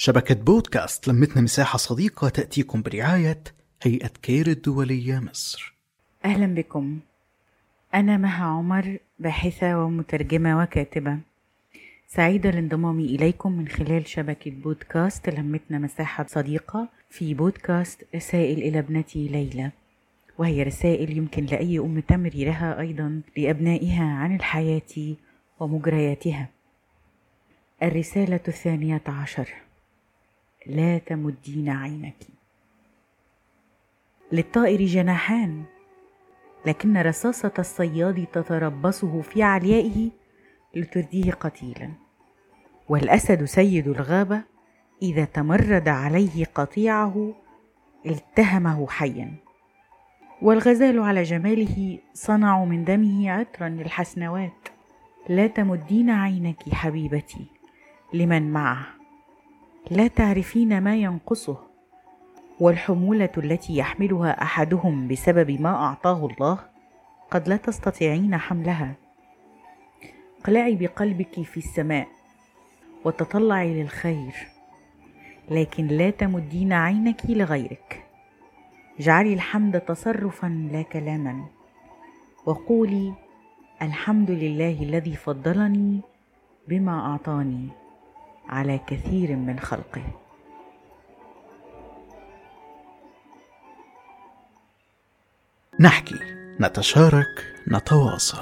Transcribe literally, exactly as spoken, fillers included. شبكة بودكاست لمتنا مساحة صديقة تأتيكم برعاية هيئة كير الدولية مصر. أهلا بكم، أنا مها عمر، باحثة ومترجمة وكاتبة، سعيدة لانضمامي إليكم من خلال شبكة بودكاست لمتنا مساحة صديقة في بودكاست رسائل إلى ابنتي ليلى، وهي رسائل يمكن لأي أم تمريرها أيضا لأبنائها عن الحياة ومجرياتها. الرسالة الثانية عشر: لا تمدين عينك. للطائر جناحان، لكن رصاصة الصياد تتربصه في عليائه لترديه قتيلا، والأسد سيد الغابة إذا تمرد عليه قطيعه التهمه حيا، والغزال على جماله صنعوا من دمه عطرا للحسنوات. لا تمدين عينك حبيبتي لمن معه، لا تعرفين ما ينقصه، والحمولة التي يحملها أحدهم بسبب ما أعطاه الله قد لا تستطيعين حملها. اقلعي بقلبك في السماء وتطلعي للخير، لكن لا تمدين عينك لغيرك. اجعلي الحمد تصرفا لا كلاما، وقولي الحمد لله الذي فضلني بما أعطاني على كثير من خلقه. نحكي، نتشارك، نتواصل.